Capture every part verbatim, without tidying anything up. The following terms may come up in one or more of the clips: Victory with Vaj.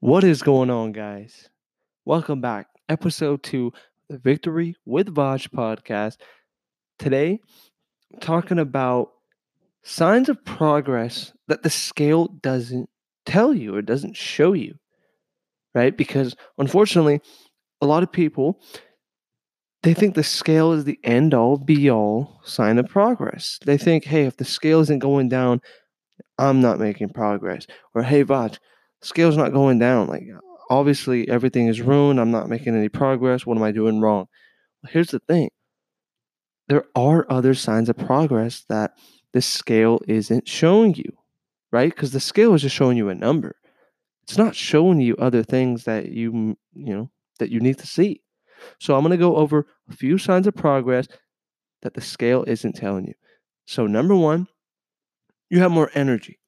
What is going on, guys? Welcome back. Episode two, the Victory with Vaj podcast. Today, I'm talking about signs of progress that the scale doesn't tell you or doesn't show you, right? Because unfortunately, a lot of people, they think the scale is the end-all, be-all sign of progress. They think, hey, if the scale isn't going down, I'm not making progress. Or, hey, Vaj, scale's not going down. Like, obviously, everything is ruined. I'm not making any progress. What am I doing wrong? Well, here's the thing. There are other signs of progress that the scale isn't showing you, right? Because the scale is just showing you a number. It's not showing you other things that you, you know, that you need to see. So I'm going to go over a few signs of progress that the scale isn't telling you. So number one, you have more energy.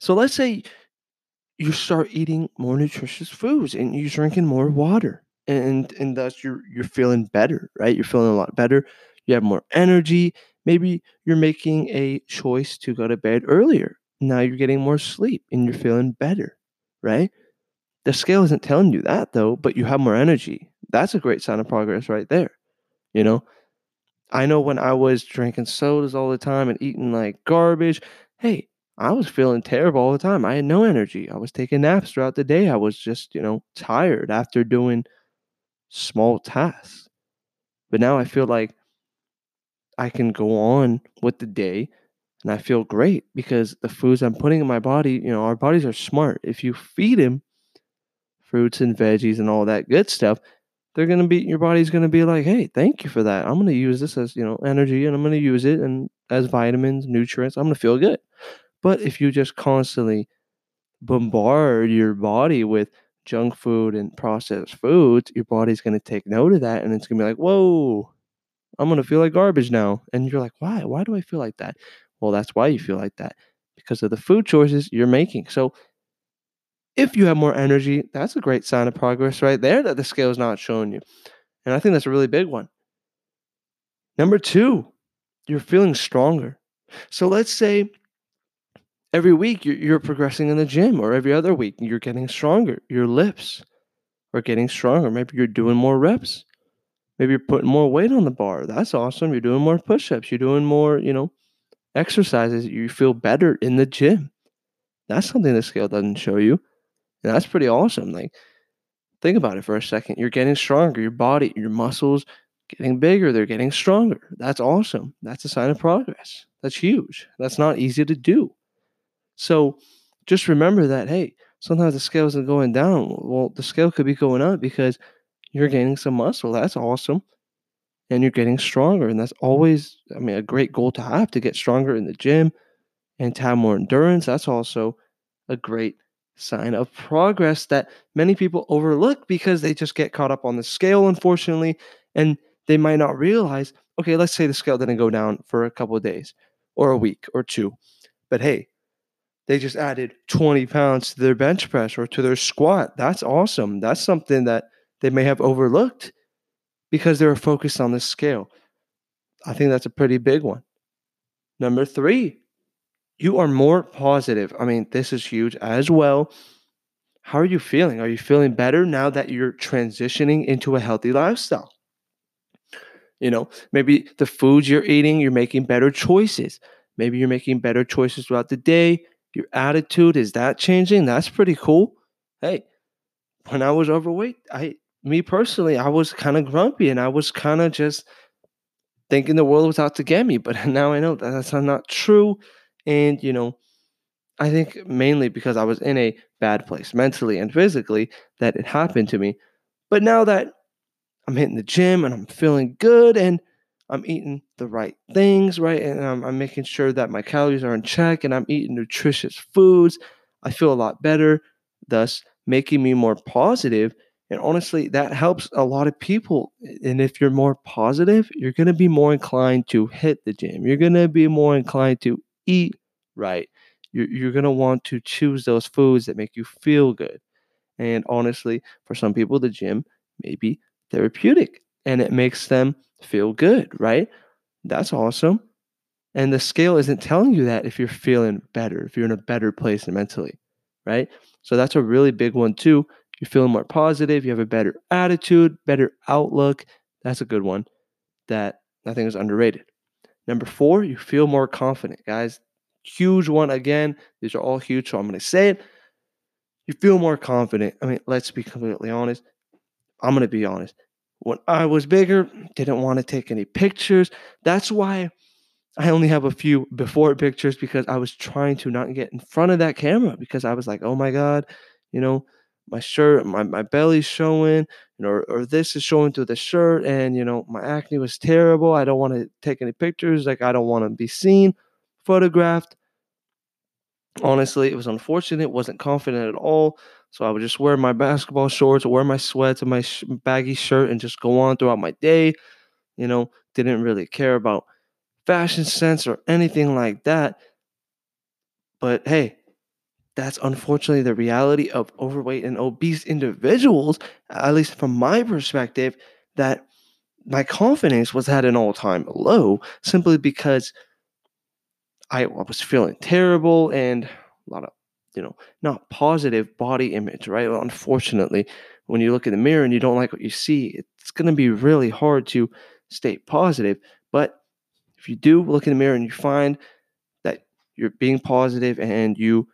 So let's say you start eating more nutritious foods and you're drinking more water, and and thus you're you're feeling better, right? You're feeling a lot better. You have more energy. Maybe you're making a choice to go to bed earlier. Now you're getting more sleep and you're feeling better, right? The scale isn't telling you that though, but you have more energy. That's a great sign of progress right there. You know, I know when I was drinking sodas all the time and eating like garbage, hey, I was feeling terrible all the time. I had no energy. I was taking naps throughout the day. I was just, you know, tired after doing small tasks. But now I feel like I can go on with the day and I feel great because the foods I'm putting in my body, you know, our bodies are smart. If you feed them fruits and veggies and all that good stuff, they're going to be, your body's going to be like, hey, thank you for that. I'm going to use this as, you know, energy, and I'm going to use it and as vitamins, nutrients. I'm going to feel good. But if you just constantly bombard your body with junk food and processed foods, your body's going to take note of that. And it's going to be like, whoa, I'm going to feel like garbage now. And you're like, why? Why do I feel like that? Well, that's why you feel like that, because of the food choices you're making. So if you have more energy, that's a great sign of progress right there that the scale is not showing you. And I think that's a really big one. Number two, you're feeling stronger. So let's say every week you're progressing in the gym, or every other week you're getting stronger. Your lifts are getting stronger. Maybe you're doing more reps. Maybe you're putting more weight on the bar. That's awesome. You're doing more push-ups. You're doing more, you know, exercises. You feel better in the gym. That's something the scale doesn't show you. And that's pretty awesome. Like, think about it for a second. You're getting stronger. Your body, your muscles getting bigger. They're getting stronger. That's awesome. That's a sign of progress. That's huge. That's not easy to do. So just remember that, hey, sometimes the scale isn't going down. Well, the scale could be going up because you're gaining some muscle. That's awesome. And you're getting stronger. And that's always, I mean, a great goal to have, to get stronger in the gym and to have more endurance. That's also a great sign of progress that many people overlook because they just get caught up on the scale, unfortunately. And they might not realize, okay, let's say the scale didn't go down for a couple of days or a week or two. But hey, they just added twenty pounds to their bench press or to their squat. That's awesome. That's something that they may have overlooked because they were focused on the scale. I think that's a pretty big one. Number three, you are more positive. I mean, this is huge as well. How are you feeling? Are you feeling better now that you're transitioning into a healthy lifestyle? You know, maybe the foods you're eating, you're making better choices. Maybe you're making better choices throughout the day. Your attitude, is that changing? That's pretty cool. Hey, when I was overweight, I, me personally, I was kind of grumpy and I was kind of just thinking the world was out to get me. But now I know that that's not true. And, you know, I think mainly because I was in a bad place mentally and physically that it happened to me. But now that I'm hitting the gym and I'm feeling good and I'm eating the right things, right? And I'm, I'm making sure that my calories are in check and I'm eating nutritious foods. I feel a lot better, thus making me more positive. And honestly, that helps a lot of people. And if you're more positive, you're going to be more inclined to hit the gym. You're going to be more inclined to eat right. You're, you're going to want to choose those foods that make you feel good. And honestly, for some people, the gym may be therapeutic and it makes them feel good, right? That's awesome. And the scale isn't telling you that if you're feeling better, if you're in a better place mentally, right? So that's a really big one too. You're feeling more positive. You have a better attitude, better outlook. That's a good one that I think is underrated. Number four, you feel more confident, guys. Huge one again. These are all huge, so I'm going to say it. You feel more confident. I mean, let's be completely honest. I'm going to be honest. When I was bigger, didn't want to take any pictures. That's why I only have a few before pictures, because I was trying to not get in front of that camera, because I was like, oh my God, you know, my shirt, my, my belly's showing, you know, or, or this is showing through the shirt. And, you know, my acne was terrible. I don't want to take any pictures. Like, I don't want to be seen, photographed. Honestly, it was unfortunate. Wasn't confident at all. So I would just wear my basketball shorts, wear my sweats and my sh- baggy shirt and just go on throughout my day. You know, didn't really care about fashion sense or anything like that. But hey, that's unfortunately the reality of overweight and obese individuals, at least from my perspective, that my confidence was at an all-time low simply because I was feeling terrible and a lot of, you know, not positive body image, right? Well, unfortunately, when you look in the mirror and you don't like what you see, it's going to be really hard to stay positive. But if you do look in the mirror and you find that you're being positive and you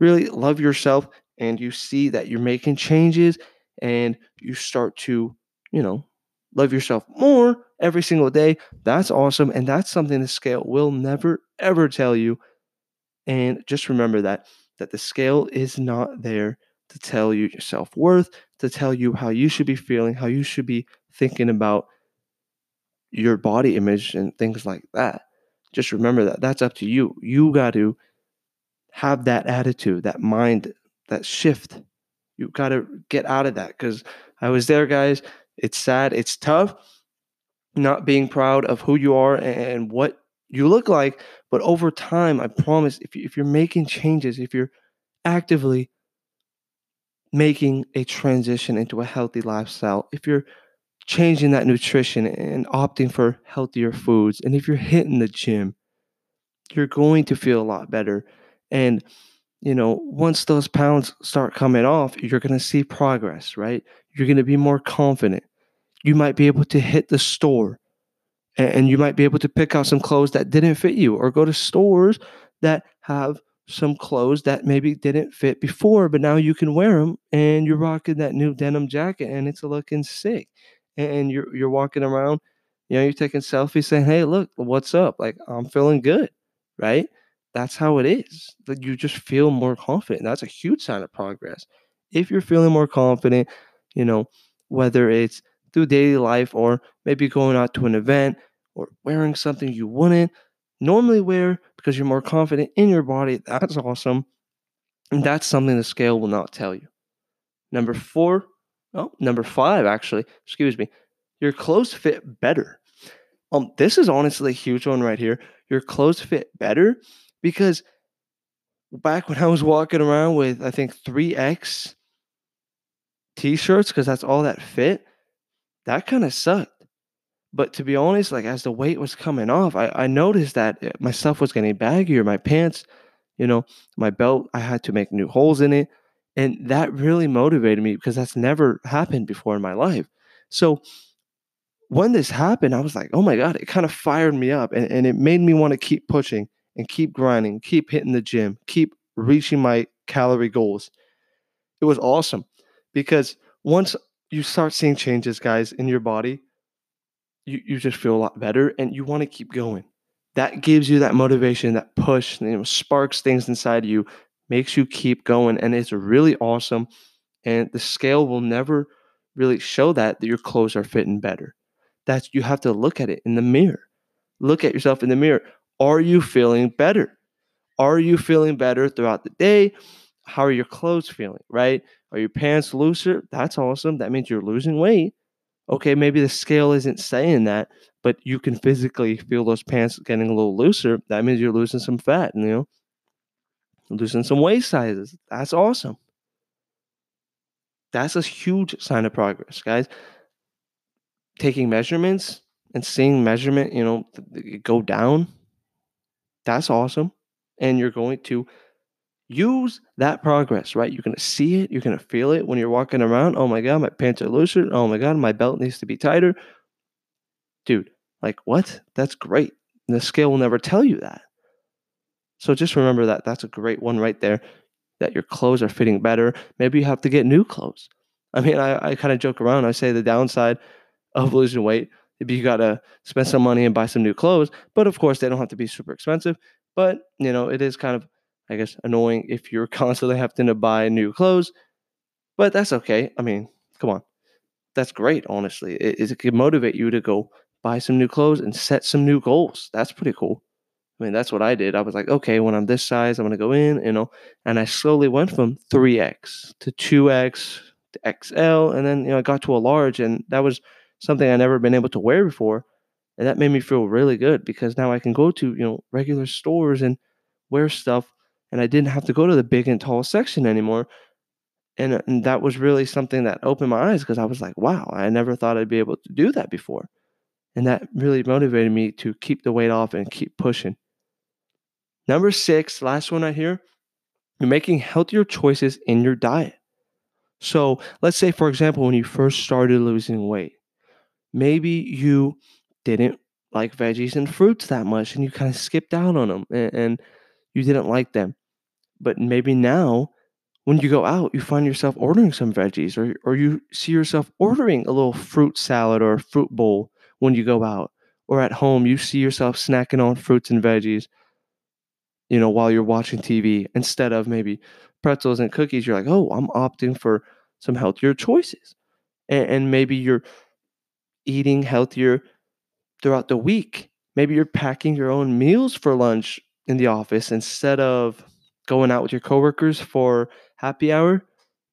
really love yourself and you see that you're making changes and you start to, you know, love yourself more every single day, that's awesome. And that's something the scale will never, ever tell you. And just remember that, that the scale is not there to tell you your self-worth, to tell you how you should be feeling, how you should be thinking about your body image and things like that. Just remember that. That's up to you. You got to have that attitude, that mind, that shift. You got to get out of that, because I was there, guys. It's sad. It's tough not being proud of who you are and what you look like. But over time, I promise, if, you, if you're making changes, if you're actively making a transition into a healthy lifestyle, if you're changing that nutrition and opting for healthier foods, and if you're hitting the gym, you're going to feel a lot better. And, you know, once those pounds start coming off, you're going to see progress, right? You're going to be more confident. You might be able to hit the store and you might be able to pick out some clothes that didn't fit you, or go to stores that have some clothes that maybe didn't fit before, but now you can wear them and you're rocking that new denim jacket and it's looking sick. And you're you're walking around, you know, you're taking selfies saying, hey, look, what's up? Like, I'm feeling good, right? That's how it is. Like, you just feel more confident. That's a huge sign of progress. If you're feeling more confident, you know, whether it's through daily life or maybe going out to an event or wearing something you wouldn't normally wear because you're more confident in your body, that's awesome. And that's something the scale will not tell you. Number four, oh, number five, actually, excuse me, your clothes fit better. Um, this is honestly a huge one right here. Your clothes fit better. Because back when I was walking around with, I think, three X t-shirts, because that's all that fit, that kind of sucked. But to be honest, like, as the weight was coming off, I, I noticed that my stuff was getting baggier. My pants, you know, my belt, I had to make new holes in it. And that really motivated me, because that's never happened before in my life. So when this happened, I was like, oh my God, it kind of fired me up. And, and it made me want to keep pushing and keep grinding, keep hitting the gym, keep reaching my calorie goals. It was awesome, because once you start seeing changes, guys, in your body, you, you just feel a lot better and you want to keep going. That gives you that motivation, that push, you know, sparks things inside you, makes you keep going. And it's really awesome. And the scale will never really show that, that your clothes are fitting better. That's, you have to look at it in the mirror. Look at yourself in the mirror. Are you feeling better? Are you feeling better throughout the day? How are your clothes feeling, right? Are your pants looser? That's awesome. That means you're losing weight. Okay, maybe the scale isn't saying that, but you can physically feel those pants getting a little looser. That means you're losing some fat, you know, losing some waist sizes. That's awesome. That's a huge sign of progress, guys. Taking measurements and seeing measurement, you know, go down. That's awesome. And you're going to use that progress, right? You're going to see it. You're going to feel it when you're walking around. Oh my God, my pants are looser. Oh my God, my belt needs to be tighter. Dude, like what? That's great. And the scale will never tell you that. So just remember that. That's a great one right there, that your clothes are fitting better. Maybe you have to get new clothes. I mean, I, I kind of joke around. I say the downside of losing weight, maybe you got to spend some money and buy some new clothes. But of course, they don't have to be super expensive. But, you know, it is kind of, I guess, annoying if you're constantly having to buy new clothes. But that's okay. I mean, come on. That's great, honestly. It, it can motivate you to go buy some new clothes and set some new goals. That's pretty cool. I mean, that's what I did. I was like, okay, when I'm this size, I'm going to go in, you know, and I slowly went from three X to two X to X L. And then, you know, I got to a large, and that was something I never been able to wear before. And that made me feel really good because now I can go to, you know, regular stores and wear stuff. And I didn't have to go to the big and tall section anymore. And, and that was really something that opened my eyes because I was like, wow, I never thought I'd be able to do that before. And that really motivated me to keep the weight off and keep pushing. Number six, last one right here, you're making healthier choices in your diet. So let's say, for example, when you first started losing weight, maybe you didn't like veggies and fruits that much and you kind of skipped out on them and, and you didn't like them. But maybe now when you go out, you find yourself ordering some veggies or, or you see yourself ordering a little fruit salad or a fruit bowl when you go out. Or at home, you see yourself snacking on fruits and veggies, you know, while you're watching T V, instead of maybe pretzels and cookies. You're like, oh, I'm opting for some healthier choices. And, and maybe you're eating healthier throughout the week. Maybe you're packing your own meals for lunch in the office instead of going out with your coworkers for happy hour.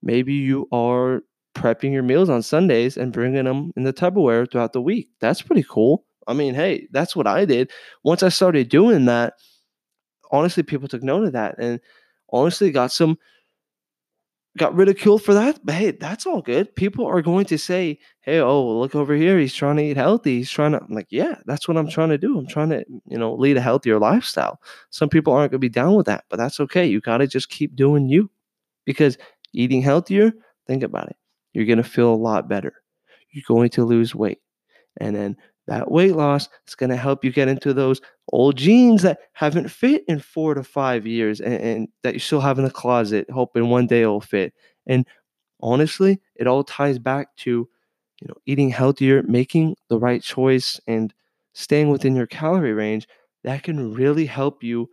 Maybe you are prepping your meals on Sundays and bringing them in the Tupperware throughout the week. That's pretty cool. I mean, hey, that's what I did. Once I started doing that, honestly, people took note of that and honestly got some, got ridiculed for that. But hey, that's all good. People are going to say, hey, oh, look over here. He's trying to eat healthy. He's trying to, I'm like, yeah, that's what I'm trying to do. I'm trying to, you know, lead a healthier lifestyle. Some people aren't going to be down with that, but that's okay. You got to just keep doing you, because eating healthier, think about it. You're going to feel a lot better. You're going to lose weight. And then that weight loss is going to help you get into those old jeans that haven't fit in four to five years and, and that you still have in the closet, hoping one day it'll fit. And honestly, it all ties back to, you know, eating healthier, making the right choice, and staying within your calorie range. That can really help you,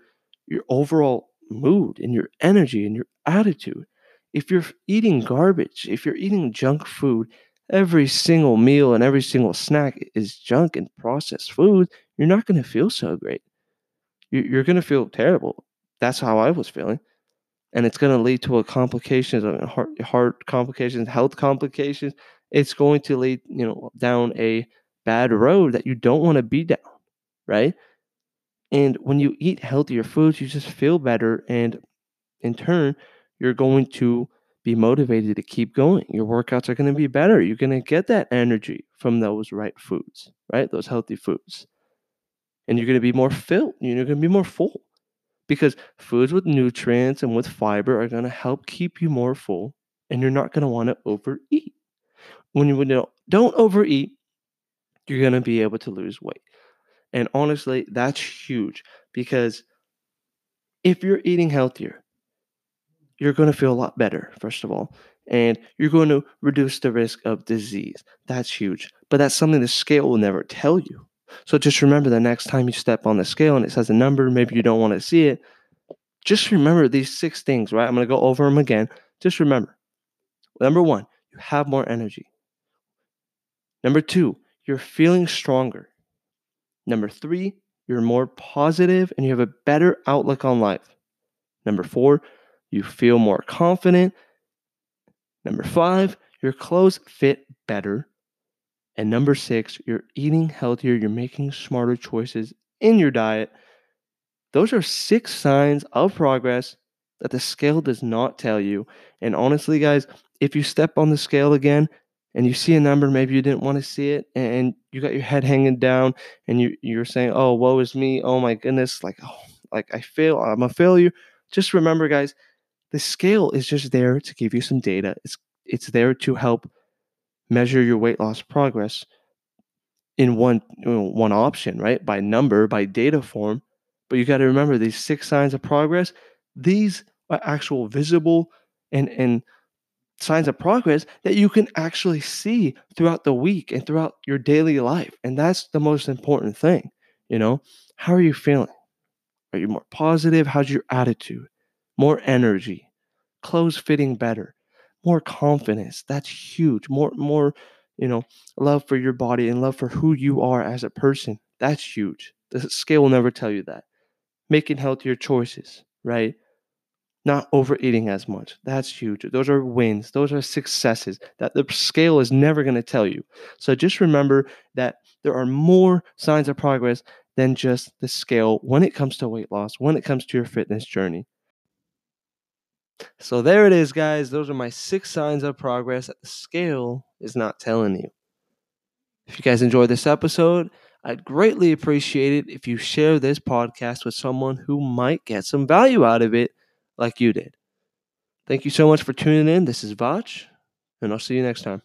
your overall mood and your energy and your attitude. If you're eating garbage, if you're eating junk food, every single meal and every single snack is junk and processed food, you're not going to feel so great. You're going to feel terrible. That's how I was feeling. And it's going to lead to a complications, heart, heart complications, health complications. It's going to lead, you know, down a bad road that you don't want to be down, right? And when you eat healthier foods, you just feel better. And in turn, you're going to be motivated to keep going. Your workouts are going to be better. You're going to get that energy from those right foods, right? Those healthy foods. And you're going to be more filled. You're going to be more full, because foods with nutrients and with fiber are going to help keep you more full, and you're not going to want to overeat. When you don't overeat, you're going to be able to lose weight. And honestly, that's huge, because if you're eating healthier, you're going to feel a lot better, first of all, and you're going to reduce the risk of disease. That's huge, but that's something the scale will never tell you. So just remember, the next time you step on the scale and it says a number, maybe you don't want to see it, just remember these six things, right? I'm going to go over them again. Just remember, number one, you have more energy. Number two, you're feeling stronger. Number three, you're more positive and you have a better outlook on life. Number four, you feel more confident. Number five, your clothes fit better. And number six, you're eating healthier. You're making smarter choices in your diet. Those are six signs of progress that the scale does not tell you. And honestly, guys, if you step on the scale again and you see a number, maybe you didn't want to see it, and you got your head hanging down and you, you're saying, oh, woe is me. Oh, my goodness. Like, oh, like I fail. I'm a failure. Just remember, guys, The scale is just there to give you some data. It's it's there to help measure your weight loss progress in one, you know, one option, right? By number, by data form. But you got to remember these six signs of progress, these are actual visible and, and signs of progress that you can actually see throughout the week and throughout your daily life. And that's the most important thing. You know, how are you feeling? Are you more positive? How's your attitude? More energy, clothes fitting better, more confidence. That's huge. More, more, you know, love for your body and love for who you are as a person. That's huge. The scale will never tell you that. Making healthier choices, right? Not overeating as much. That's huge. Those are wins. Those are successes that the scale is never going to tell you. So just remember that there are more signs of progress than just the scale when it comes to weight loss, when it comes to your fitness journey. So there it is, guys. Those are my six signs of progress that the scale is not telling you. If you guys enjoyed this episode, I'd greatly appreciate it if you share this podcast with someone who might get some value out of it like you did. Thank you so much for tuning in. This is Vaj, and I'll see you next time.